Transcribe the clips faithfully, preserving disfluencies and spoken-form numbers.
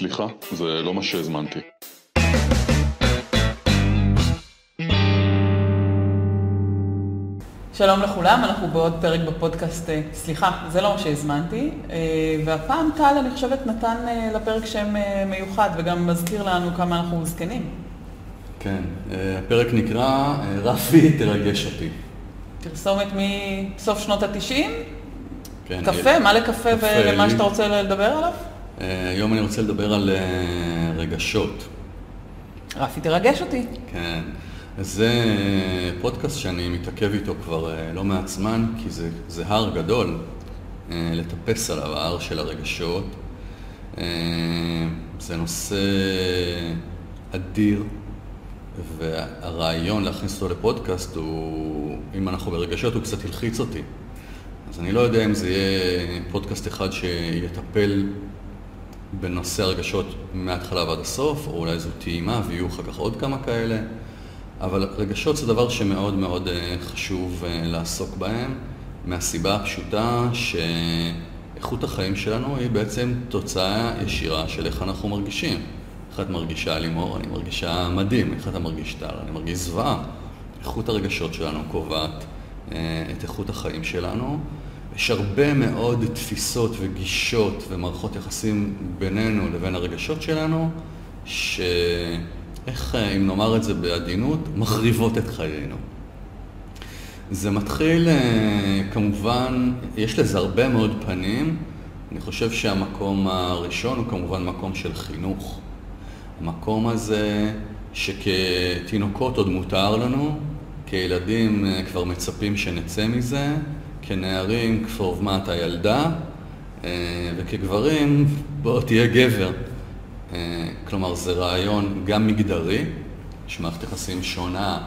סליחה, זה לא מה שהזמנתי. שלום לכולם, אנחנו בעוד פרק בפודקאסט, סליחה, זה לא מה שהזמנתי, והפעם טל, אני חושבת, נתן לפרק שם מיוחד וגם מזכיר לנו כמה אנחנו זקנים. כן, הפרק נקרא רפי, תרגש אותי. תרסומת מסוף שנות התשעים? כן. קפה, מה לקפה ולמה שאתה רוצה לדבר עליו? היום אני רוצה לדבר על רגשות. רפי, תרגש אותי. כן. זה פודקאסט שאני מתעכב איתו כבר לא מעט זמן, כי זה, זה הר גדול לטפס עליו, ההר של הרגשות. זה נושא אדיר, והרעיון להכניס אותו לפודקאסט הוא, אם אנחנו ברגשות, הוא קצת הלחיץ אותי. אז אני לא יודע אם זה יהיה פודקאסט אחד שיטפל בנושא הרגשות מההתחלה ועד הסוף, או אולי זו טעימה ויהיו אחר כך עוד כמה כאלה. אבל רגשות זה דבר שמאוד מאוד חשוב לעסוק בהם, מהסיבה הפשוטה שאיכות החיים שלנו היא בעצם תוצאה ישירה של איך אנחנו מרגישים. איך את מרגישה אלימור, אני מרגישה מדהים, איך אתה מרגיש טל, אני מרגיש זוועה. איכות הרגשות שלנו קובעת את איכות החיים שלנו. יש הרבה מאוד תפיסות וגישות ומערכות יחסים בינינו לבין הרגשות שלנו, ש... איך, אם נאמר את זה בעדינות, מחריבות את חיינו. זה מתחיל, כמובן, יש לזה הרבה מאוד פנים. אני חושב שהמקום הראשון הוא כמובן מקום של חינוך. המקום הזה שכתינוקות עוד מותר לנו, כילדים כבר מצפים שנצא מזה, כנערים כבר במת הילדה, וכגברים בוא תהיה גבר. כלומר, זה רעיון גם מגדרי, יש מערכת יחסים שונה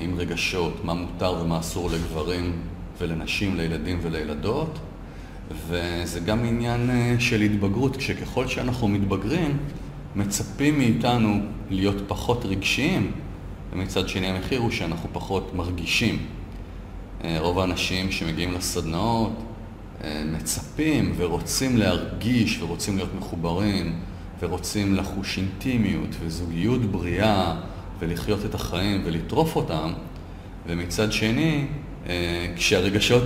עם רגשות, מה מותר ומה אסור לגברים ולנשים, לילדים ולילדות, וזה גם עניין של התבגרות, כשככל שאנחנו מתבגרים, מצפים מאיתנו להיות פחות רגשיים, ומצד שני המחיר הוא שאנחנו פחות מרגישים. רוב האנשים שמגיעים לסדנאות מצפים ורוצים להרגיש ורוצים להיות מחוברים, ורוצים לחוש אינטימיות וזוגיות בריאה ולחיות את החיים ולטרוף אותם, ומצד שני, כשהרגשות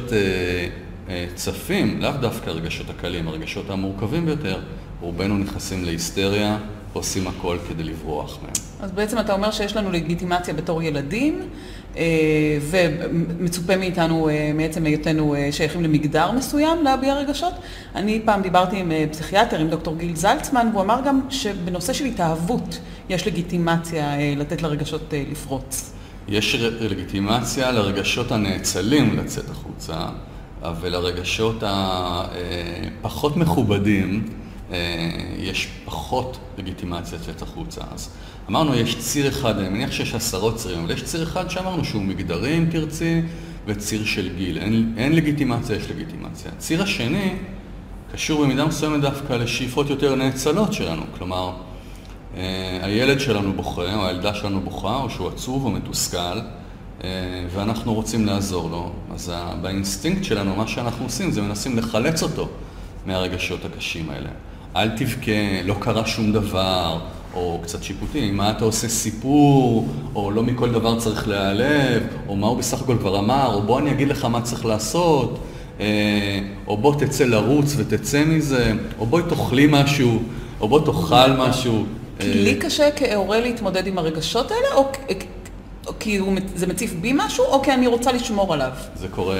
צפים, לאו דווקא הרגשות הקלים, הרגשות המורכבים ביותר, רובנו נכנסים להיסטריה, עושים הכל כדי לברוח מהם. אז בעצם אתה אומר שיש לנו לגיטימציה בתור ילדים, ומצופה מאיתנו, מעצם היותנו שייכים למגדר מסוים להביע רגשות. אני פעם דיברתי עם פסיכיאטר, עם דוקטור גיל זלצמן, והוא אמר גם שבנושא של התאהבות יש לגיטימציה לתת לרגשות לפרוץ. יש לגיטימציה לרגשות הנאצלים לצאת החוצה, אבל הרגשות הפחות מכובדים, יש פחות לגיטימציה לצאת החוצה. אז אמרנו, יש ציר אחד, אני מניח שיש עשרות צירים, אבל יש ציר אחד שאמרנו שהוא מגדרי, אם תרצי, וציר של גיל. אין, אין לגיטימציה, יש לגיטימציה. הציר השני קשור במידה מסוימת דווקא לשאיפות יותר נאצלות שלנו. כלומר, הילד שלנו בוכה, או הילדה שלנו בוכה, או שהוא עצוב או מתוסכל, ואנחנו רוצים לעזור לו. אז באינסטינקט שלנו, מה שאנחנו עושים זה מנסים לחלץ אותו מהרגשות הקשים האלה. אל תבכה, לא קרה שום דבר, או קצת שיפוטי, מה אתה עושה סיפור, או לא מכל דבר צריך להיעלב, או מה הוא בסך הכל כבר אמר, או בוא אני אגיד לך מה צריך לעשות, או בוא תצא לרוץ ותצא מזה, או בואי תאכלי משהו, או בוא תאכל משהו. כי לי קשה כהורה להתמודד עם הרגשות האלה, או כי זה מציף בי משהו, או כי אני רוצה לשמור עליו? זה קורה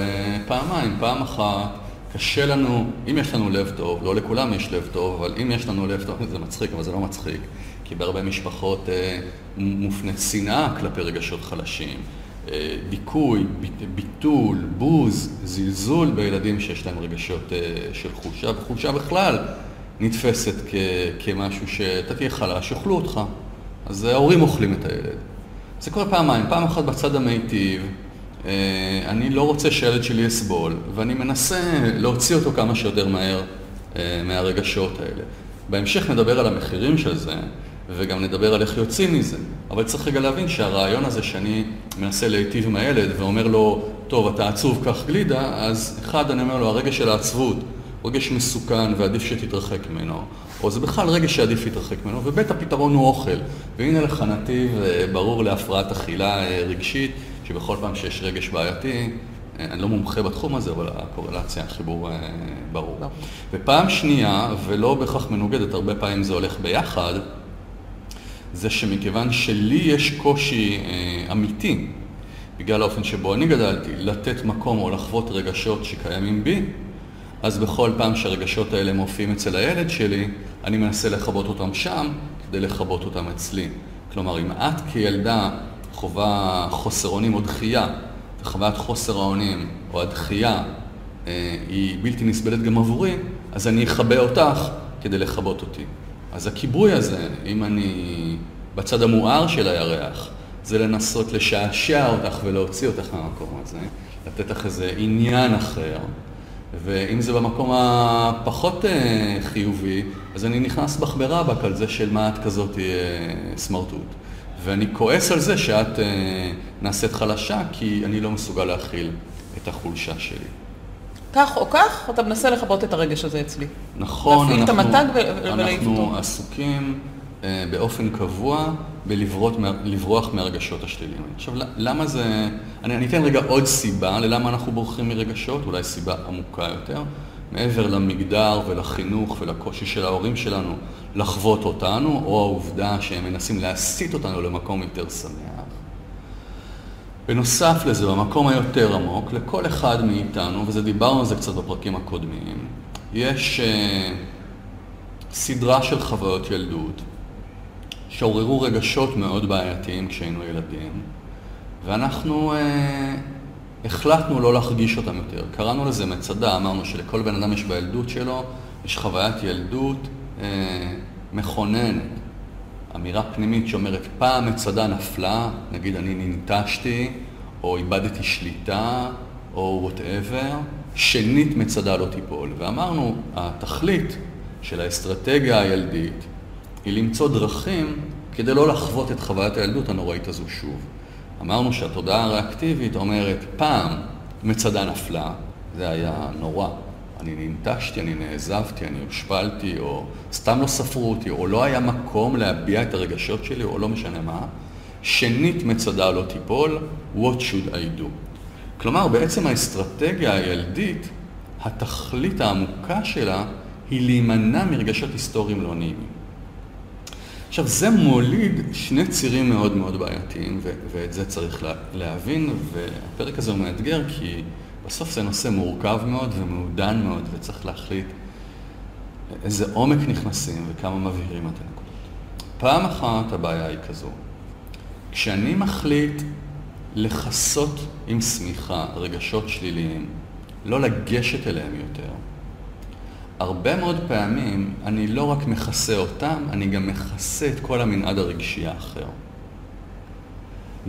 פעמיים, פעם אחת. קשה לנו, אם יש לנו לב טוב, לא לכולם יש לב טוב, אבל אם יש לנו לב טוב, זה מצחיק, אבל זה לא מצחיק, כי בהרבה משפחות אה, מופנית שנאה כלפי רגשות חלשים, אה, דיכוי, ביטול, בוז, זלזול בילדים שיש להם רגשות אה, של חולשה, וחולשה בכלל נתפסת כ, כמשהו שאתה תהיה חלש, אוכלו אותך, אז ההורים אוכלים את הילד. זה קורה פעמיים, פעם אחת בצד המיטיב, אני לא רוצה שהילד שלי יסבול, ואני מנסה להוציא אותו כמה שיותר מהר מהרגשות האלה. בהמשך נדבר על המחירים של זה, וגם נדבר על איך יוצאים מזה. אבל צריך רגע להבין שהרעיון הזה שאני מנסה להיטיב מהילד ואומר לו, טוב, אתה עצוב כך גלידה, אז אחד, אני אומר לו, הרגע של העצבות רגש מסוכן ועדיף שתתרחק ממנו, או זה בכלל רגש שעדיף להתרחק ממנו, ובית הפתרון הוא אוכל. והנה לך נתיב ברור להפרעת אכילה רגשית, שבכל פעם שיש רגש בעייתי, אני לא מומחה בתחום הזה, אבל הקורלציה, החיבור ברור. ופעם שנייה, ולא בכך מנוגדת, הרבה פעמים זה הולך ביחד, זה שמכיוון שלי יש קושי אמיתי, בגלל האופן שבו אני גדלתי, לתת מקום או לחוות רגשות שקיימים בי, אז בכל פעם שהרגשות האלה מופיעים אצל הילד שלי, אני מנסה לחבות אותם שם כדי לחבות אותם אצלי. כלומר, אם את כילדה חווה חוסר אונים או דחייה, וחוויית חוסר האונים או הדחייה אה, היא בלתי נסבלת גם עבורי, אז אני אחבא אותך כדי לחבות אותי. אז הכיבוי הזה, אם אני בצד המואר של הירח, זה לנסות לשעשע אותך ולהוציא אותך מהמקום הזה, לתת לך איזה עניין אחר, ואם זה במקום הפחות אה, חיובי, אז אני נכנס בך ברבק על זה של מה את כזאת היא אה, סמרטות. ואני כועס על זה שאת אה, נעשית חלשה, כי אני לא מסוגל להכיל את החולשה שלי. כך או כך, אתה מנסה לחבות את הרגש הזה אצלי. נכון, אנחנו, אנחנו, ו- אנחנו עסוקים אה, באופן קבוע בלברוח לברוח מהרגשות השליליים. עכשיו, למה זה... אני, אני אתן רגע עוד סיבה ללמה אנחנו בורחים מרגשות, אולי סיבה עמוקה יותר, מעבר למגדר ולחינוך ולקושי של ההורים שלנו לחוות אותנו, או העובדה שהם מנסים להסיט אותנו למקום יותר שמח. בנוסף לזה, במקום היותר עמוק, לכל אחד מאיתנו, וזה דיברנו על זה קצת בפרקים הקודמים, יש uh, סדרה של חוויות ילדות שעוררו רגשות מאוד בעייתיים כשהיינו ילדים, ואנחנו... Uh, החלטנו לא להרגיש אותם יותר. קראנו לזה מצדה, אמרנו שלכל בן אדם יש בילדות שלו, יש חוויית ילדות אה, מכוננת. אמירה פנימית שאומרת, פעם מצדה נפלה, נגיד אני ננטשתי, או איבדתי שליטה, או whatever, שנית מצדה לא תיפול. ואמרנו, התכלית של האסטרטגיה הילדית היא למצוא דרכים כדי לא לחוות את חוויית הילדות הנוראית הזו שוב. אמרנו שהתודעה הריאקטיבית אומרת, פעם מצדה נפלה, זה היה נורא. אני ננטשתי, אני נעזבתי, אני הושפלתי, או סתם לא ספרו אותי, או לא היה מקום להביע את הרגשות שלי, או לא משנה מה. שנית מצדה לא תיפול, what should I do? כלומר, בעצם האסטרטגיה הילדית, התכלית העמוקה שלה, היא להימנע מרגשות היסטוריים לא נעימים. עכשיו, זה מוליד שני צירים מאוד מאוד בעייתיים, ו- ואת זה צריך להבין, והפרק הזה הוא מאתגר, כי בסוף זה נושא מורכב מאוד ומעודן מאוד, וצריך להחליט איזה עומק נכנסים וכמה מבהירים את הנקודות. פעם אחת הבעיה היא כזו, כשאני מחליט לחסות עם סמיכה רגשות שליליים, לא לגשת אליהם יותר, הרבה מאוד פעמים אני לא רק מכסה אותם, אני גם מכסה את כל המנעד הרגשי האחר.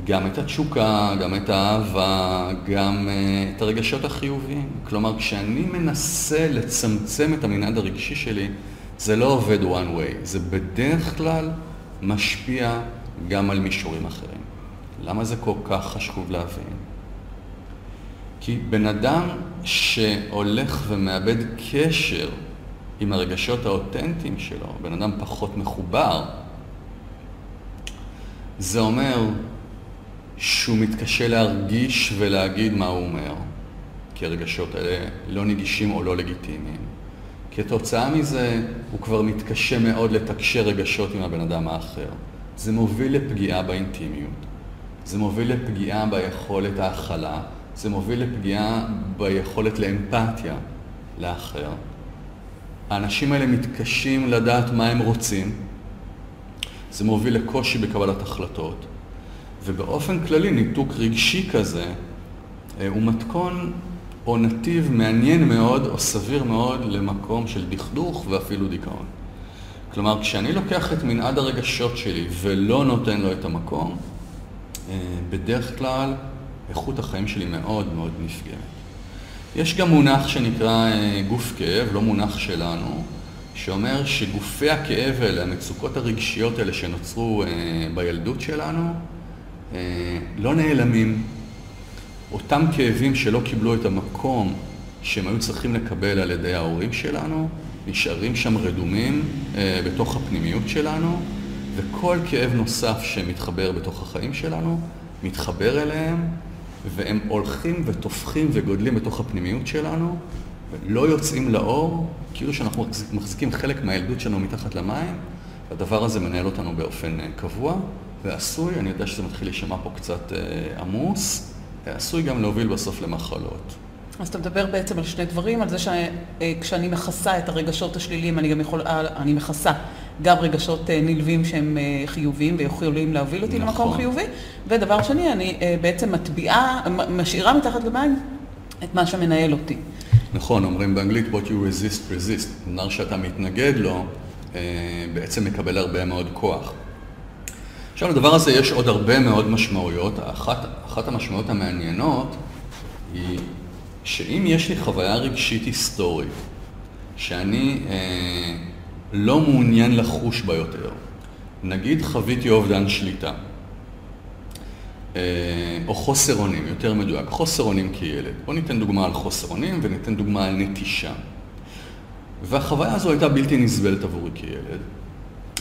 גם את התשוקה, גם את האהבה, גם uh, את הרגשות החיוביים. כלומר, כשאני מנסה לצמצם את המנעד הרגשי שלי, זה לא עובד one way. זה בדרך כלל משפיע גם על מישורים אחרים. למה זה כל כך חשוב להבין? כי בן אדם שהולך ומאבד קשר עם הרגשות האותנטיים שלו, בן אדם פחות מחובר, זה אומר שהוא מתקשה להרגיש ולהגיד מה הוא אומר, כי הרגשות האלה לא נגישים או לא לגיטימיים. כתוצאה מזה הוא כבר מתקשה מאוד לתקשר רגשות עם הבן אדם האחר. זה מוביל לפגיעה באינטימיות, זה מוביל לפגיעה ביכולת ההכלה, זה מוביל לפגיעה ביכולת לאמפתיה לאחר. האנשים האלה מתקשים לדעת מה הם רוצים. זה מוביל לקושי בקבלת החלטות. ובאופן כללי ניתוק רגשי כזה הוא מתכון או נתיב מעניין מאוד או סביר מאוד למקום של דכדוך ואפילו דיכאון. כלומר, כשאני לוקח את מנעד הרגשות שלי ולא נותן לו את המקום, בדרך כלל איכות החיים שלי מאוד מאוד נפגעת. יש גם מונח שנקרא גוף כאב, לא מונח שלנו, שאומר שגופי הכאב האלה, המצוקות הרגשיות האלה שנוצרו בילדות שלנו, לא נעלמים. אותם כאבים שלא קיבלו את המקום שהם היו צריכים לקבל על ידי ההורים שלנו, נשארים שם רדומים אה, בתוך הפנימיות שלנו, וכל כאב נוסף שמתחבר בתוך החיים שלנו, מתחבר אליהם, והם הולכים ותופכים וגודלים בתוך הפנימיות שלנו, ולא יוצאים לאור, כאילו שאנחנו מחזיקים חלק מהילדות שלנו מתחת למים, והדבר הזה מנהל אותנו באופן קבוע, ועשוי, אני יודע שזה מתחיל לשמע פה קצת אה, עמוס, עשוי גם להוביל בסוף למחלות. אז אתה מדבר בעצם על שני דברים, על זה שכשאני מכסה את הרגשות השליליים, אני גם יכולה, אני מכסה גם רגשות נלווים שהם חיוביים ויכולים להוביל אותי נכון. למקום חיובי, ודבר שני, אני בעצם מטביעה, משאירה מתחת למים את מה שמנהל אותי. נכון, אומרים באנגלית, what you resist, resist. נר שאתה מתנגד לו, בעצם מקבל הרבה מאוד כוח. עכשיו, לדבר הזה יש עוד הרבה מאוד משמעויות. אחת, אחת המשמעויות המעניינות היא שאם יש לי חוויה רגשית היסטורית, שאני אה, לא מעוניין לחוש בה יותר, נגיד חוויתי אובדן שליטה, אה, או חוסר אונים, יותר מדויק, חוסר אונים כילד. בואו ניתן דוגמה על חוסר אונים וניתן דוגמה על נטישה. והחוויה הזו הייתה בלתי נסבלת עבורי כילד.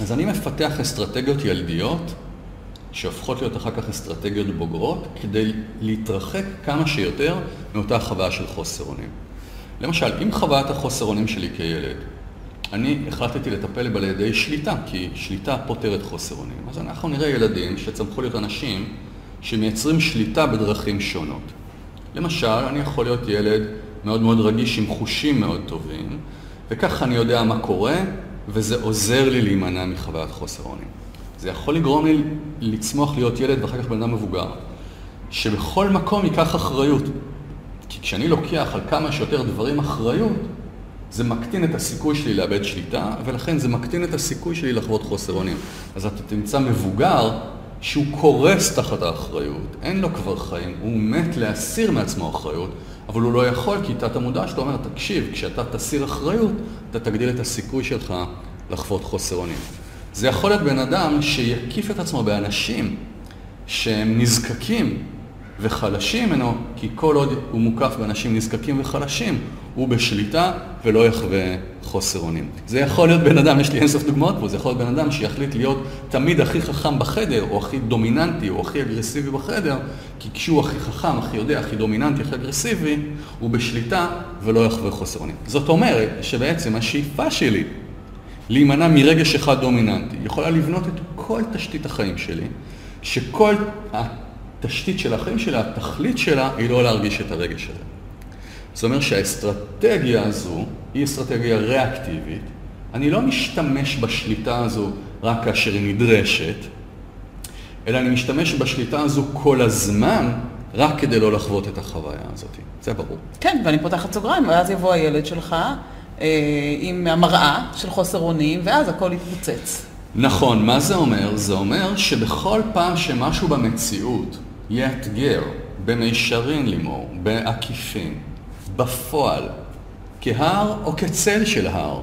אז אני מפתח אסטרטגיות ילדיות, שהופכות להיות אחר כך אסטרטגיות בוגרות, כדי להתרחק כמה שיותר מאותה חוויה של חוסר אונים. למשל, אם חוויית החוסר אונים שלי כילד, אני החלטתי לטפל בה על ידי שליטה, כי שליטה פותרת חוסר אונים. אז אנחנו נראה ילדים שצמחו להיות אנשים שמייצרים שליטה בדרכים שונות. למשל, אני יכול להיות ילד מאוד מאוד רגיש עם חושים מאוד טובים, וכך אני יודע מה קורה, וזה עוזר לי להימנע מחוויית חוסר אונים. זה יכול לגרום לי לצמוח להיות ילד ואחר כך בן אדם מבוגר, שבכל מקום ייקח אחריות. כי כשאני לוקח על כמה שיותר דברים אחריות, זה מקטין את הסיכוי שלי לאבד שליטה, ולכן זה מקטין את הסיכוי שלי לחוות חוסר אונים. אז אתה תמצא מבוגר שהוא קורס תחת האחריות, אין לו כבר חיים, הוא מת להסיר מעצמו אחריות, אבל הוא לא יכול, כי תת המודע שלו אומר, תקשיב, כשאתה תסיר אחריות, אתה תגדיל את הסיכוי שלך לחוות חוסר אונים. זה יכול להיות בן אדם שיקיף את עצמו באנשים שהם נזקקים וחלשים ממנו, כי כל עוד הוא מוקף באנשים נזקקים וחלשים, הוא בשליטה ולא יחווה חוסר אונים. זה יכול להיות בן אדם, יש לי אינסוף דוגמאות פה, זה יכול להיות בן אדם שיחליט להיות תמיד הכי חכם בחדר, או הכי דומיננטי, או הכי אגרסיבי בחדר, כי כשהוא הכי חכם, הכי יודע, הכי דומיננטי, הכי אגרסיבי, הוא בשליטה ולא יחווה חוסר אונים. זאת אומרת שבעצם השאיפה שלי, להימנע מרגש אחד דומיננטי, יכולה לבנות את כל תשתית החיים שלי, שכל התשתית של החיים שלה, התכלית שלה, היא לא להרגיש את הרגש הזה. זאת אומרת שהאסטרטגיה הזו היא אסטרטגיה ריאקטיבית. אני לא משתמש בשליטה הזו רק כאשר היא נדרשת, אלא אני משתמש בשליטה הזו כל הזמן, רק כדי לא לחוות את החוויה הזאת. זה ברור. כן, ואני פותחת סוגריים, ואז יבוא הילד שלך, עם המראה של חוסר אונים, ואז הכל יתפוצץ. נכון, מה זה אומר? זה אומר שבכל פעם שמשהו במציאות יאתגר, במישרין לימור, בעקיפין, בפועל, כהר או כצל של הר,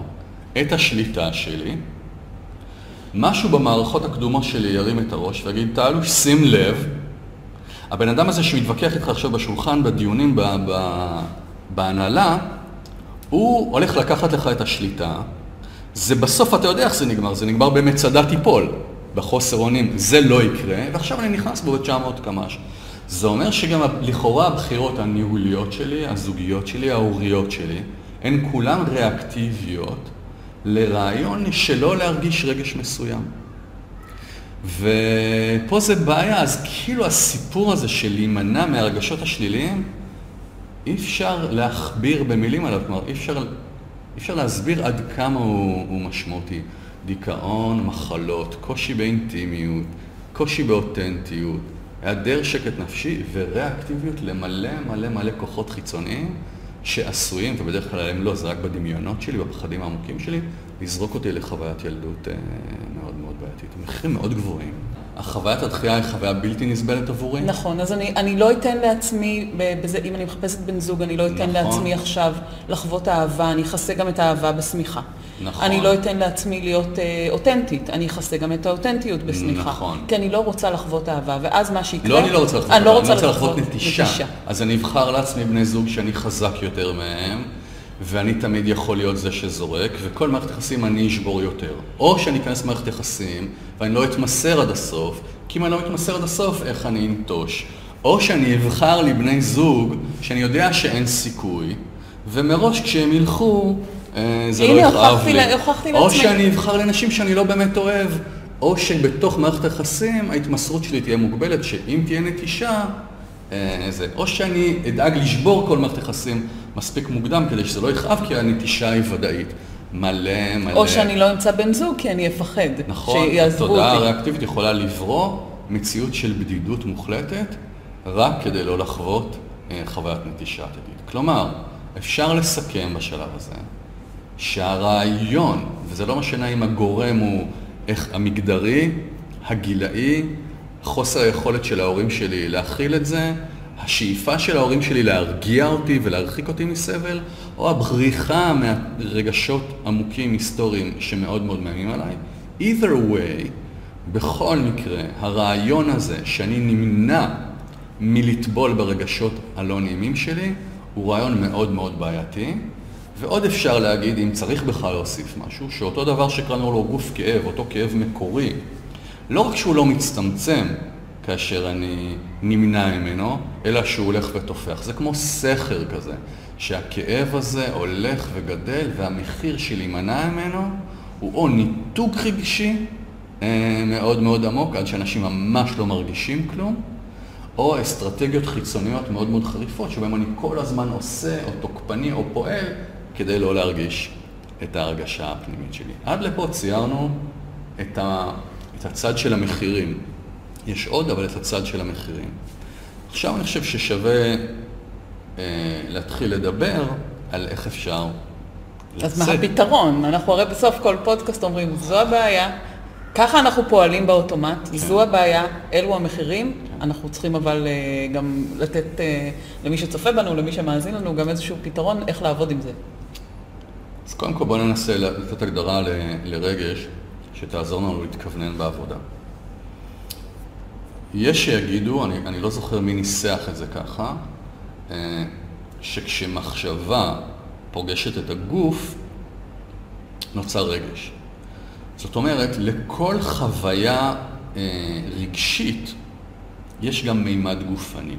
את השליטה שלי, משהו במערכות הקדומות שלי ירים את הראש ויגיד, תעלו, שים לב, הבן אדם הזה שמתווכח איתך עכשיו בשולחן, בדיונים, בהנהלה, הוא הולך לקחת לך את השליטה, זה בסוף אתה יודע איך זה נגמר, זה נגמר במצדה טיפול, בחוסר אונים, זה לא יקרה, ועכשיו אני נכנס בו ב-תשע מאות קמ"ש. זה אומר שגם לכאורה הבחירות הניהוליות שלי, הזוגיות שלי, ההוריות שלי, הן כולן ריאקטיביות לרעיון שלא להרגיש רגש מסוים. ופה זה בעיה, אז כאילו הסיפור הזה של להימנע מהרגשות השליליים, אי אפשר להכביר במילים עליו, כלומר, אי אפשר, אי אפשר להסביר עד כמה הוא, הוא משמעותי. דיכאון, מחלות, קושי באינטימיות, קושי באותנטיות, היעדר שקט נפשי וריאקטיביות למלא מלא מלא כוחות חיצוניים שעשויים, ובדרך כלל הם לא, זה רק בדמיונות שלי, בפחדים העמוקים שלי, לזרוק אותי לחוויית ילדות מאוד מאוד בעייתית. מחירים מאוד גבוהים. החוויית הדחייה היא חוויה בלתי נסבלת עבורי. נכון, אז אני, אני לא אתן לעצמי, בזה, אם אני מחפשת בן זוג, אני לא אתן נכון. לעצמי עכשיו לחוות אהבה, אני אחסה גם את האהבה בשמיכה. נכון. אני לא אתן לעצמי להיות אה, אותנטית, אני אחסה גם את האותנטיות בסניחה. נכון. כי אני לא רוצה לחוות אהבה, ואז מה שיקרה... לא, אני לא רוצה לחוות אהבה, אני לא רוצה לחוות נטישה. נטישה. אז אני אבחר לעצמי בני זוג שאני חזק יותר מהם, ואני תמיד יכול להיות זה שזורק, וכל מערכת יחסים אני אשבור יותר. או שאני אכנס מערכת יחסים, ואני לא אתמסר עד הסוף, כי אם אני לא אתמסר עד הסוף, איך אני אנטוש. או שאני אבחר לי בני זוג שאני יודע שאין סיכוי, ומראש כשהם ילכו, זה לא יכאב לי. או שאני אבחר לנשים שאני לא באמת אוהב, או שבתוך מערכת היחסים ההתמסרות שלי תהיה מוגבלת, שאם תהיה נטישה, זה. או שאני אדאג לשבור כל מערכת היחסים מספיק מוקדם, כדי שזה לא יכאב, כי הנטישה היא ודאית. מלא, מלא. או שאני לא אמצא בן זוג, כי אני אפחד שיעזבו אותי. נכון, התודעה הריאקטיבית יכולה לברוא מציאות של בדידות מוחלטת, רק כדי לא לחוות חוויית נטישה עתידית. כלומר, אפשר לסכם בשלב הזה שהרעיון, וזה לא משנה אם הגורם הוא המגדרי, הגילאי, חוסר היכולת של ההורים שלי להכיל את זה, השאיפה של ההורים שלי להרגיע אותי ולהרחיק אותי מסבל, או הבריחה מהרגשות עמוקים היסטוריים שמאוד מאוד מאיימים עליי. Either way, בכל מקרה, הרעיון הזה שאני נמנע מלטבול ברגשות הלא נעימים שלי, הוא רעיון מאוד מאוד בעייתי. ועוד אפשר להגיד, אם צריך בכלל להוסיף משהו, שאותו דבר שקראנו לו גוף כאב, אותו כאב מקורי, לא רק שהוא לא מצטמצם כאשר אני נמנע ממנו, אלא שהוא הולך ותופח. זה כמו סכר כזה, שהכאב הזה הולך וגדל, והמחיר שלי מנע ממנו הוא או ניתוק רגשי מאוד מאוד עמוק, עד שאנשים ממש לא מרגישים כלום, או אסטרטגיות חיצוניות מאוד מאוד חריפות, שבהם אני כל הזמן עושה, או תוקפני, או פועל, כדי לא להרגיש את ההרגשה הפנימית שלי. עד לפה ציירנו את, ה... את הצד של המחירים. יש עוד, אבל את הצד של המחירים. עכשיו אני חושב ששווה אה, להתחיל לדבר על איך אפשר לצאת. אז מה הפתרון? אנחנו הרי בסוף כל פודקאסט אומרים, זו הבעיה. ככה אנחנו פועלים באוטומט, כן. זו הבעיה, אלו המחירים, כן. אנחנו צריכים אבל uh, גם לתת uh, למי שצופה בנו, למי שמאזין לנו, גם איזשהו פתרון איך לעבוד עם זה. אז קודם כל בוא ננסה לתת הגדרה ל- לרגש שתעזור לנו להתכוונן בעבודה. יש שיגידו, אני, אני לא זוכר מי ניסח את זה ככה, שכשמחשבה פוגשת את הגוף, נוצר רגש. זאת אומרת, לכל חוויה אה, רגשית יש גם מימד גופני.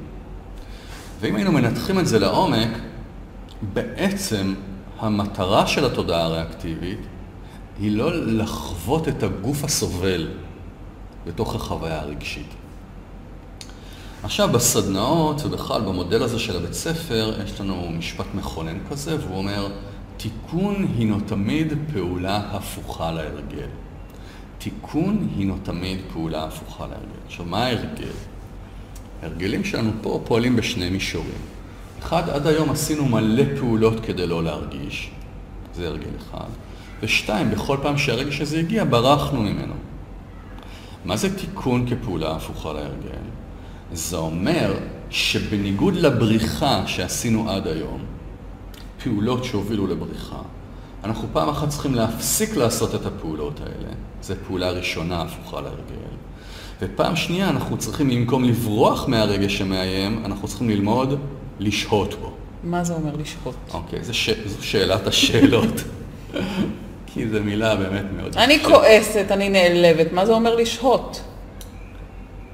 ואם היינו מנתחים את זה לעומק, בעצם המטרה של התודעה הריאקטיבית היא לא לחוות את הגוף הסובל בתוך החוויה הרגשית. עכשיו, בסדנאות ובכלל במודל הזה של הבית ספר, יש לנו משפט מכונן כזה, והוא אומר, תיקון הינו תמיד פעולה הפוכה להרגל. תיקון הינו תמיד פעולה הפוכה להרגל. עכשיו, מה ההרגל? הרגלים שלנו פה פועלים בשני מישורים. אחד, עד היום עשינו מלא פעולות כדי לא להרגיש. זה הרגל אחד. ושתיים, בכל פעם שהרגש הזה הגיע, ברחנו ממנו. מה זה תיקון כפעולה הפוכה להרגל? זה אומר שבניגוד לבריחה שעשינו עד היום, פעולות שהובילו לבריחה. אנחנו פעם אחת צריכים להפסיק לעשות את הפעולות האלה. זו פעולה ראשונה הפוכה להרגל. ופעם שנייה אנחנו צריכים, במקום לברוח מהרגש שמאיים, אנחנו צריכים ללמוד לשהות בו. מה זה אומר לשהות? אוקיי, זו, ש... זו שאלת השאלות. כי זו מילה באמת מאוד... אני חשוב. כועסת, אני נעלבת. מה זה אומר לשהות?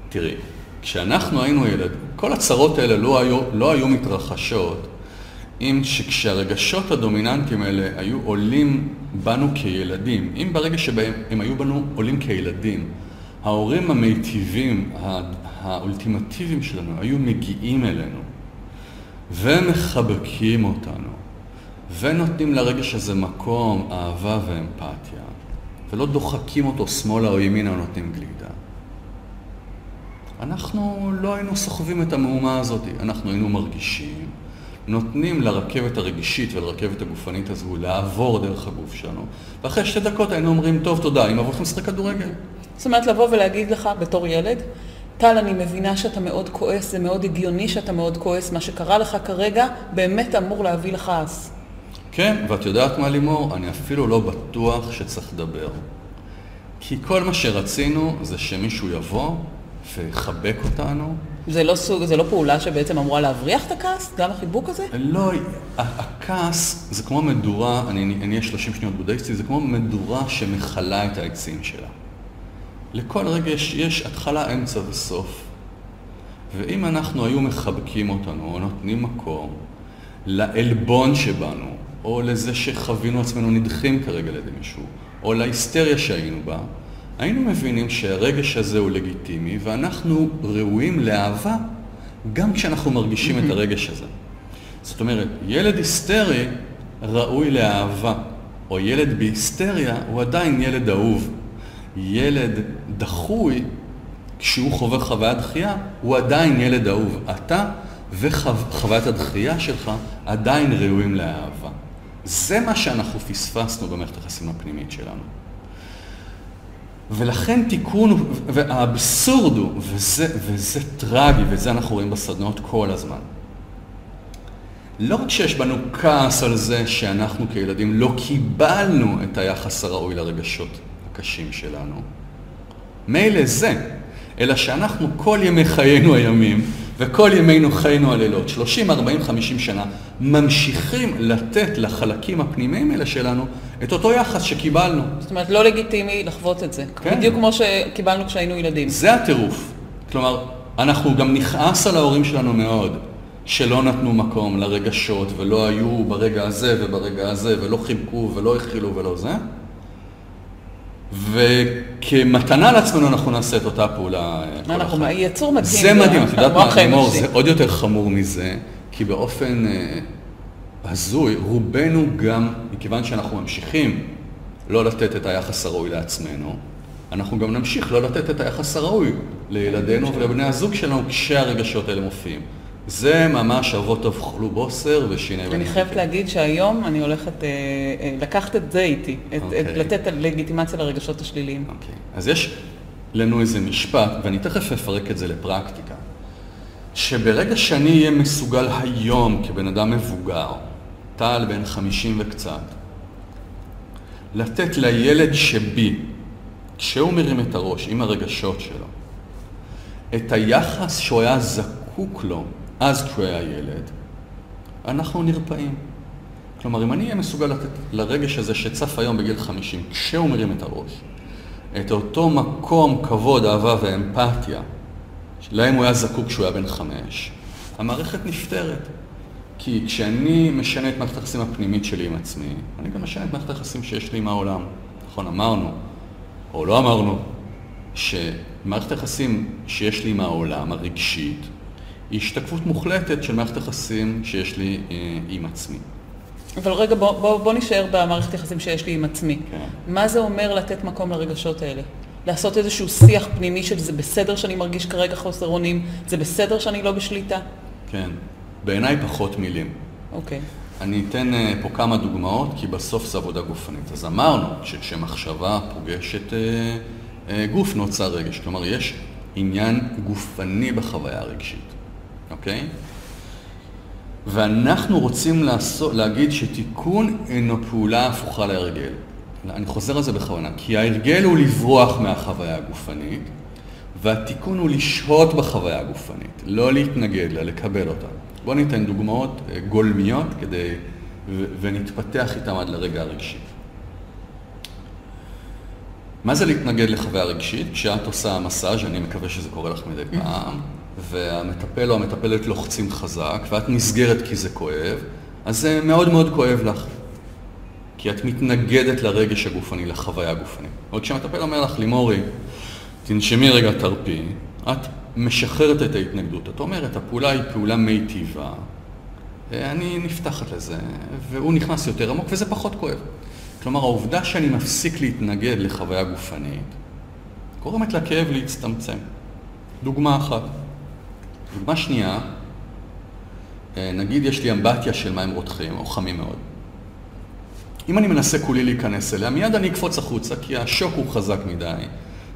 תראי, כשאנחנו היינו ילד, כל הצרות האלה לא היו, לא היו מתרחשות, אם שכשהרגשות הדומיננטיים האלה היו עולים בנו כילדים, אם ברגע שבהם הם היו בנו עולים כילדים, ההורים המיטיבים, האולטימטיביים שלנו, היו מגיעים אלינו ומחבקים אותנו ונותנים לרגש הזה מקום, אהבה ואמפתיה, ולא דוחקים אותו שמאלה או ימינה ונותנים גלידה. אנחנו לא היינו סוחבים את המהומה הזאת, אנחנו היינו מרגישים. נותנים לרכבת הרגישית ולרכבת הגופנית הזו לעבור דרך הגוף שלנו. ואחרי שתי דקות היינו אומרים, טוב, תודה, אם עבורכם שחק כדורגל. זאת אומרת, לבוא ולהגיד לך בתור ילד, טל, אני מבינה שאתה מאוד כועס, זה מאוד הגיוני שאתה מאוד כועס, מה שקרה לך כרגע באמת אמור להביא לך אז. כן, ואת יודעת מה לימור? אני אפילו לא בטוח שצריך לדבר. כי כל מה שרצינו זה שמישהו יבוא ויחבק אותנו. זה לא סוג, זה לא פעולה שבעצם אמורה להבריח את הכעס? גם החיבוק הזה? לא, הכעס זה כמו מדורה, אני אהיה שלושים שניות בודהיסטי, זה כמו מדורה שמחלה את העצים שלה. לכל רגש יש התחלה, אמצע וסוף. ואם אנחנו היו מחבקים אותנו או נותנים מקום לעלבון שבנו, או לזה שחווינו עצמנו נדחים כרגע לידי מישהו, או להיסטריה שהיינו בה, היינו מבינים שהרגש הזה הוא לגיטימי, ואנחנו ראויים לאהבה גם כשאנחנו מרגישים את הרגש הזה. זאת אומרת, ילד היסטרי ראוי לאהבה, או ילד בהיסטריה הוא עדיין ילד אהוב. ילד דחוי, כשהוא חווה חוויית דחייה, הוא עדיין ילד אהוב. אתה וחוויית הדחייה שלך עדיין ראויים לאהבה. זה מה שאנחנו פספסנו במערכת היחסים הפנימית שלנו. ולכן תיקון, והאבסורד הוא, וזה, וזה טרגי, וזה אנחנו רואים בסדנות כל הזמן. לא רק שיש בנו כעס על זה שאנחנו כילדים לא קיבלנו את היחס הראוי לרגשות הקשים שלנו, מילא זה, אלא שאנחנו כל ימי חיינו הימים, וכל ימינו חיינו הלילות, שלושים, ארבעים, חמישים שנה, ממשיכים לתת לחלקים הפנימיים האלה שלנו את אותו יחס שקיבלנו. זאת אומרת, לא לגיטימי לחוות את זה. כן. בדיוק כמו שקיבלנו כשהיינו ילדים. זה הטירוף. כלומר, אנחנו גם נכעס על ההורים שלנו מאוד, שלא נתנו מקום לרגשות, ולא היו ברגע הזה וברגע הזה, ולא חיבקו ולא הכילו ולא זה. וכמתנה לעצמנו אנחנו נעשה את אותה פעולה. אנחנו יצור מדהים. זה מדהים, את יודעת מה, אלימור, זה עוד יותר חמור מזה, כי באופן הזוי, רובנו גם, מכיוון שאנחנו ממשיכים לא לתת את היחס הראוי לעצמנו, אנחנו גם נמשיך לא לתת את היחס הראוי לילדינו ולבני הזוג שלנו כשהרגשות האלה מופיעים. זה ממש אבות אוכלו בוסר ושיני בנים. אני חייבת להגיד שהיום אני הולכת אה, אה, לקחת את זה איתי, את, okay. את לתת לגיטימציה לרגשות השליליים. אוקיי, okay. אז יש לנו איזה משפט, ואני תכף אפרק את זה לפרקטיקה, שברגע שאני אהיה מסוגל היום כבן אדם מבוגר, טל בן חמישים וקצת, לתת לילד שבי, כשהוא מרים את הראש עם הרגשות שלו, את היחס שהוא היה זקוק לו, אז כשהוא היה ילד, אנחנו נרפאים. כלומר, אם אני אהיה מסוגל לתת לרגש הזה שצף היום בגיל חמישים, כשהוא מרים את הראש, את אותו מקום כבוד, אהבה ואמפתיה, להם הוא היה זקוק כשהוא היה בן חמש, המערכת נפטרת. כי כשאני משנה את מערכת היחסים הפנימית שלי עם עצמי, אני גם משנה את מערכת היחסים שיש לי עם העולם. נכון, אמרנו, או לא אמרנו, שמערכת היחסים שיש לי עם העולם הרגשית, היא השתקפות מוחלטת של מערכת יחסים שיש לי אה, עם עצמי. אבל רגע, בוא, בוא, בוא נשאר במערכת יחסים שיש לי עם עצמי. כן. מה זה אומר לתת מקום לרגשות האלה? לעשות איזשהו שיח פנימי של זה בסדר שאני מרגיש כרגע חוסר אונים, זה בסדר שאני לא בשליטה? כן, בעיניי פחות מילים. אוקיי. אני אתן אה, פה כמה דוגמאות, כי בסוף זה עבודה גופנית. אז אמרנו שכשמחשבה פוגשת אה, אה, גוף נוצר רגש, כלומר יש עניין גופני בחוויה הרגשית. אוקיי? Okay? ואנחנו רוצים לעשות, להגיד שתיקון אינו פעולה הפוכה להרגל. אני חוזר על זה בכוונה, כי ההרגל הוא לברוח מהחוויה הגופנית, והתיקון הוא לשהות בחוויה הגופנית, לא להתנגד לה, לקבל אותה. בואו ניתן דוגמאות גולמיות כדי, ו- ונתפתח איתם עד לרגע הרגשי. מה זה להתנגד לחוויה הרגשית? כשאת עושה מסאז', אני מקווה שזה קורה לך מדי פעם, והמטפל או המטפלת לוחצים חזק, ואת נסגרת כי זה כואב, אז זה מאוד מאוד כואב לך. כי את מתנגדת לרגש הגופני, לחוויה הגופנית. עוד כשהמטפל אומר לך, לימורי, תנשמי רגע תרפי, את משחררת את ההתנגדות. את אומרת, הפעולה היא פעולה מיטיבה, אני נפתחת לזה, והוא נכנס יותר עמוק, וזה פחות כואב. כלומר, העובדה שאני מפסיק להתנגד לחוויה גופנית, גורמת לכאב להצטמצם. דוגמה אחת. דוגמה שנייה, נגיד יש לי אמבטיה של מים רותחים או חמים מאוד. אם אני מנסה כולי להיכנס אליה, מיד אני אקפוץ החוצה, כי השוק הוא חזק מדי,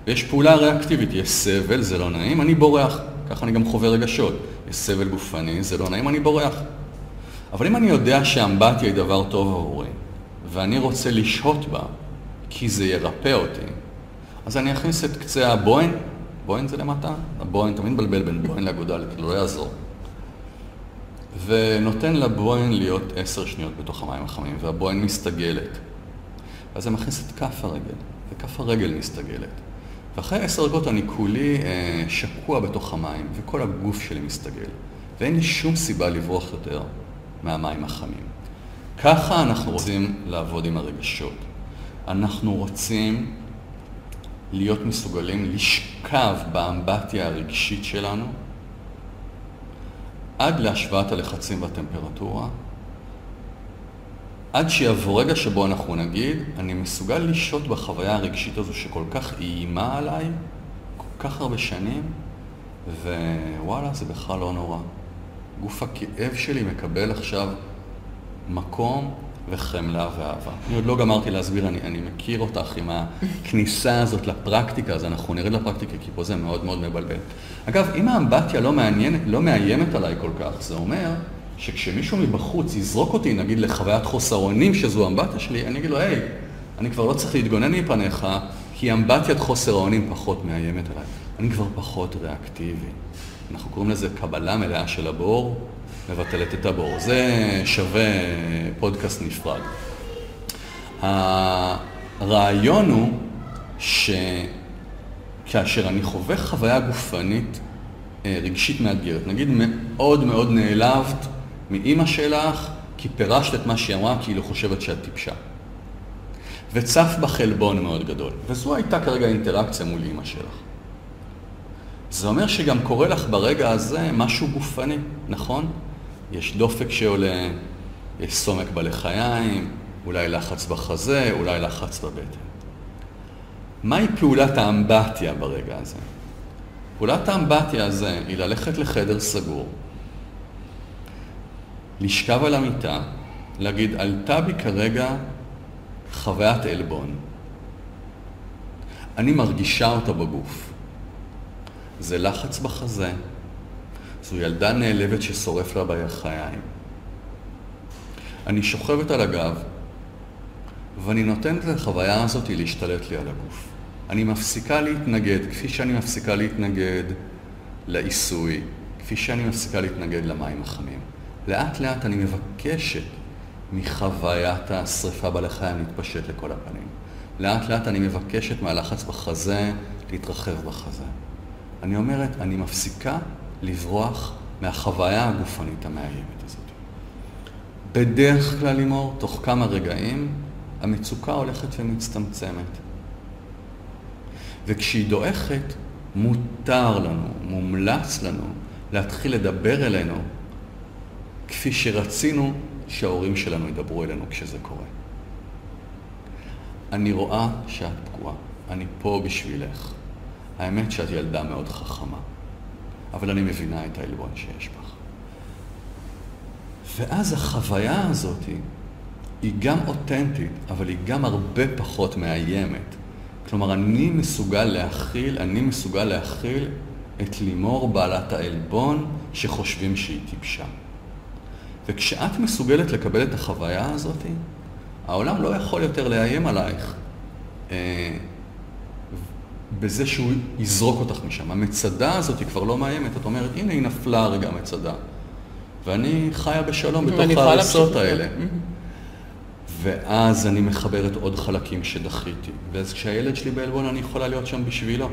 ויש פעולה ריאקטיבית, יש סבל, זה לא נעים, אני בורח. ככה אני גם חווה רגשות. יש סבל גופני, זה לא נעים, אני בורח. אבל אם אני יודע שאמבטיה היא דבר טוב עבורי, ואני רוצה לשהות בה, כי זה ירפא אותי, אז אני אכניס את קצה הבוהן, בוהן זה למטה? הבוהן, תמיד בלבל בין בוהן לאגודלת, לא יעזור. ונותן לבוהן להיות עשר שניות בתוך המים החמים, והבוהן מסתגלת. אז אני מכניס את כף הרגל, וכף הרגל מסתגלת. ואחרי עשר דקות אני כולי אה, שקוע בתוך המים, וכל הגוף שלי מסתגל. ואין לי שום סיבה לברוח יותר מהמים החמים. ככה אנחנו רוצים לעבוד עם הרגשות. אנחנו רוצים להיות מסוגלים לשכב באמבטיה הרגשית שלנו, עד להשוואת הלחצים והטמפרטורה, עד שיעבור רגע שבו אנחנו נגיד, אני מסוגל לשהות בחוויה הרגשית הזו שכל כך איימה עליי, כל כך הרבה שנים, ווואלה, זה בכלל לא נורא. גוף הכאב שלי מקבל עכשיו מקום וחמלה ואהבה. אני עוד לא גמרתי להסביר, אני, אני מכיר אותך עם הכניסה הזאת לפרקטיקה, אז אנחנו נרד לפרקטיקה, כי פה זה מאוד מאוד מבלבל. אגב, אם האמבטיה לא מעניינת, לא מאיימת עליי כל כך, זה אומר שכשמישהו מבחוץ יזרוק אותי, נגיד לחוויית חוסרונים שזו אמבטיה שלי, אני אגיד לו, היי, אני כבר לא צריך להתגונן מפניך, כי אמבטיית חוסרונים פחות מאיימת עליי. אני כבר פחות ריאקטיבי. אנחנו קוראים לזה קבלה מלאה של הבור, מבטלת את הבור. זה שווה פודקאסט נפרד. הרעיון הוא שכאשר אני חווה חוויה גופנית רגשית מאתגרת, נגיד מאוד מאוד נעלבת מאמא שלך, כי פירשת את מה שהיא אמרה, כי היא לא חושבת שאת טיפשה. וצף בחלבון מאוד גדול. וזו הייתה כרגע אינטראקציה מול אמא שלך. זה אומר שגם קורה לך ברגע הזה משהו גופני, נכון? יש דופק שעולה, יש סומק בלחיים, אולי לחץ בחזה, אולי לחץ בבטן. מהי פעולת האמבטיה ברגע הזה? פעולת האמבטיה הזה היא ללכת לחדר סגור, לשכב על המיטה, להגיד, עלתה בי כרגע חוויית אלבון. אני מרגישה אותה בגוף. זה לחץ בחזה, זו ילדה נעלבת ששורף לה בחיים. אני שוכבת על הגב, ואני נותנת לחוויה הזאת להשתלט לי על הגוף. אני מפסיקה להתנגד, כפי שאני מפסיקה להתנגד לעיסוי, כפי שאני מפסיקה להתנגד למים החמים. לאט לאט אני מבקשת מחוויית השריפה בחיים להתפשט לכל הפנים. לאט לאט אני מבקשת מהלחץ בחזה להתרחב בחזה. אני אומרת, אני מפסיקה לברוח מהחוויה הגופנית המאיימת הזאת. בדרך כלל, אלימור, תוך כמה רגעים, המצוקה הולכת ומצטמצמת. וכשהיא דועכת, מותר לנו, מומלץ לנו, להתחיל לדבר אלינו, כפי שרצינו שההורים שלנו ידברו אלינו כשזה קורה. אני רואה שאת פגועה, אני פה בשבילך. האמת שאת ילדה מאוד חכמה, אבל אני מבינה את העלבון שיש בך. ואז החוויה הזאת היא גם אותנטית, אבל היא גם הרבה פחות מאיימת. כלומר, אני מסוגל להכיל, אני מסוגל להכיל את לימור בעלת העלבון שחושבים שהיא טיפשה. וכשאת מסוגלת לקבל את החוויה הזאת, העולם לא יכול יותר לאיים עלייך. בזה שהוא יזרוק אותך משם. המצדה הזאת היא כבר לא מאיימת. את אומרת, הנה היא נפלה רגע המצדה. ואני חיה בשלום בתוך ההרסות האלה. ואז אני מחברת עוד חלקים שדחיתי. ואז כשהילד שלי באלבון, אני יכולה להיות שם בשבילו.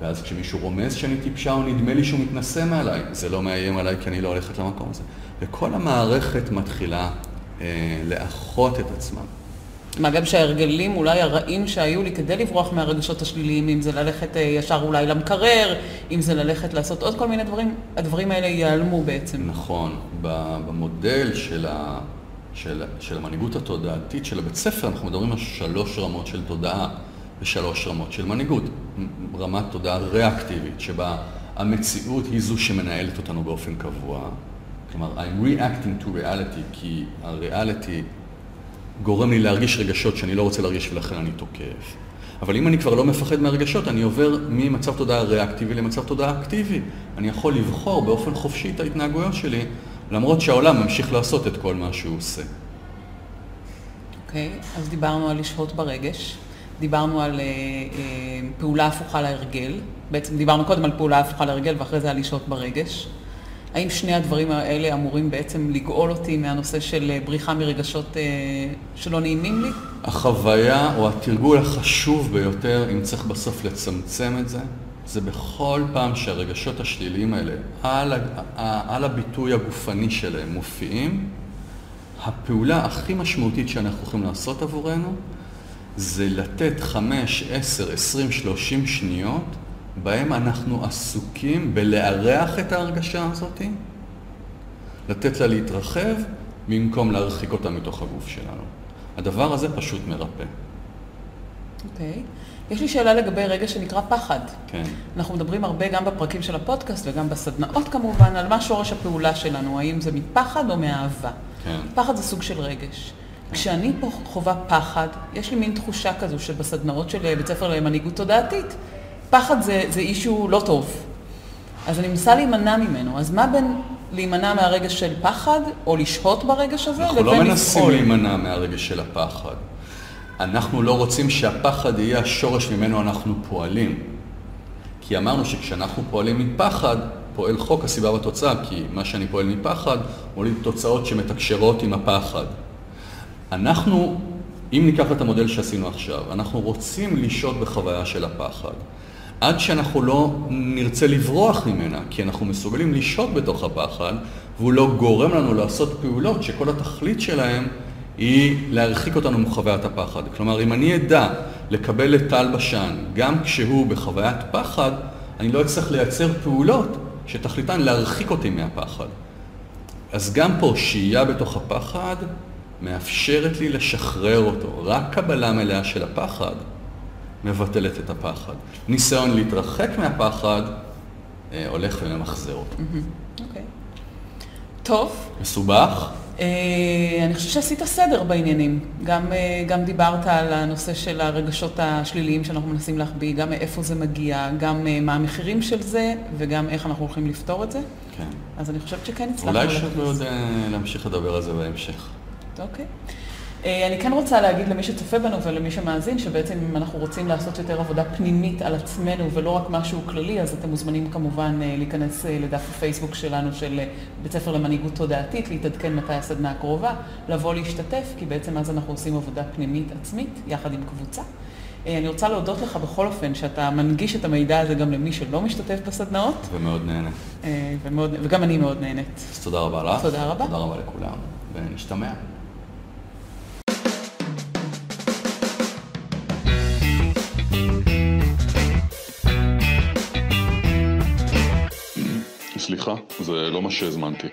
ואז כשמישהו רומז שאני טיפשה, או נדמה לי שהוא מתנסה מעליי. זה לא מאיים עליי כי אני לא הולכת למקום הזה. וכל המערכת מתחילה אה, לאחות את עצמה. מה גם שההרגלים אולי הרעים שהיו לי כדי לברוח מהרגשות השליליים, אם זה ללכת ישר אולי למקרר, אם זה ללכת לעשות עוד כל מיני דברים, הדברים האלה ייעלמו בעצם. נכון, במודל של, ה, של, של המנהיגות התודעתית של הבית ספר, אנחנו מדברים על שלוש רמות של תודעה ושלוש רמות של מנהיגות. רמת תודעה ריאקטיבית, שבה המציאות היא זו שמנהלת אותנו באופן קבוע. כלומר, I'm reacting to reality, כי הריאליטי גורם לי להרגיש רגשות שאני לא רוצה להרגיש ולכן אני תוקף. אבל אם אני כבר לא מפחד מהרגשות, אני עובר ממצב תודעה ריאקטיבי למצב תודעה אקטיבי. אני יכול לבחור באופן חופשי את ההתנהגויות שלי, למרות שהעולם ממשיך לעשות את כל מה שהוא עושה. אוקיי, okay, אז דיברנו על לשהות ברגש, דיברנו על uh, uh, פעולה הפוכה להרגל, בעצם דיברנו קודם על פעולה הפוכה להרגל ואחרי זה על לשהות ברגש. האם שני הדברים האלה אמורים בעצם לגאול אותי מהנושא של בריחה מרגשות שלא נעימים לי? החוויה או התרגול החשוב ביותר, אם צריך בסוף לצמצם את זה, זה בכל פעם שהרגשות השליליים האלה, על, על הביטוי הגופני שלהם מופיעים, הפעולה הכי משמעותית שאנחנו יכולים לעשות עבורנו, זה לתת חמש, עשר, עשרים, שלושים שניות, בהם אנחנו עסוקים בלארח את ההרגשה הזאת, לתת לה להתרחב, במקום להרחיק אותה מתוך הגוף שלנו. הדבר הזה פשוט מרפא. אוקיי. Okay. יש לי שאלה לגבי רגע שנקרא פחד. כן. אנחנו מדברים הרבה גם בפרקים של הפודקאסט וגם בסדנאות כמובן, על מה שורש הפעולה שלנו, האם זה מפחד או מאהבה. כן. פחד זה סוג של רגש. כשאני פה חובה פחד, יש לי מין תחושה כזו שבסדנאות של בית ספר למנהיגות תודעתית, פחד זה, זה אישו לא טוב. אז אני מנסה להימנע ממנו. אז מה בין להימנע מהרגש של פחד, או לשהות ברגש הזה, לבין לפעול? אנחנו לא מנסים להימנע מהרגש של הפחד. אנחנו לא רוצים שהפחד יהיה השורש ממנו אנחנו פועלים. כי אמרנו שכשאנחנו פועלים מפחד, פועל חוק הסיבה והתוצאה, כי מה שאני פועל מפחד, עולים תוצאות שמתקשרות עם הפחד. אנחנו, אם ניקח את המודל שעשינו עכשיו, אנחנו רוצים לשהות בחוויה של הפחד. עד שאנחנו לא נרצה לברוח ממנה, כי אנחנו מסוגלים לשהות בתוך הפחד, והוא לא גורם לנו לעשות פעולות שכל התכלית שלהם היא להרחיק אותנו מחוויית הפחד. כלומר, אם אני אדע לקבל את טל בשן, גם כשהוא בחוויית פחד, אני לא אצטרך לייצר פעולות שתכליתן להרחיק אותי מהפחד. אז גם פה, שהייה בתוך הפחד מאפשרת לי לשחרר אותו. רק קבלה מלאה של הפחד מבטלת את הפחד. ניסיון להתרחק מהפחד אה, הולך וממחזר אותו. אוקיי. טוב. מסובך? אה, אני חושב שעשית סדר בעניינים. גם, אה, גם דיברת על הנושא של הרגשות השליליים שאנחנו מנסים להחביא, גם איפה זה מגיע, גם אה, מה המחירים של זה, וגם איך אנחנו הולכים לפתור את זה. כן. אז אני חושבת שכן הצלחנו. אולי שאת לא יודע להמשיך לדבר על זה בהמשך. אוקיי. אני כן רוצה להגיד למי שצופה בנו ולמי שמאזין, שבעצם אם אנחנו רוצים לעשות יותר עבודה פנימית על עצמנו ולא רק משהו כללי, אז אתם מוזמנים כמובן להיכנס לדף הפייסבוק שלנו של בית ספר למנהיגות תודעתית, להתעדכן מתי הסדנה הקרובה, לבוא להשתתף, כי בעצם אז אנחנו עושים עבודה פנימית עצמית, יחד עם קבוצה. אני רוצה להודות לך בכל אופן שאתה מנגיש את המידע הזה גם למי שלא משתתף בסדנאות. ומאוד נהנית. ומאוד, וגם אני מאוד נהנית. אז תודה רבה לך. תודה רבה. תודה רבה לכולם, ונשתמע. סליחה, זה לא מה שהזמנתי.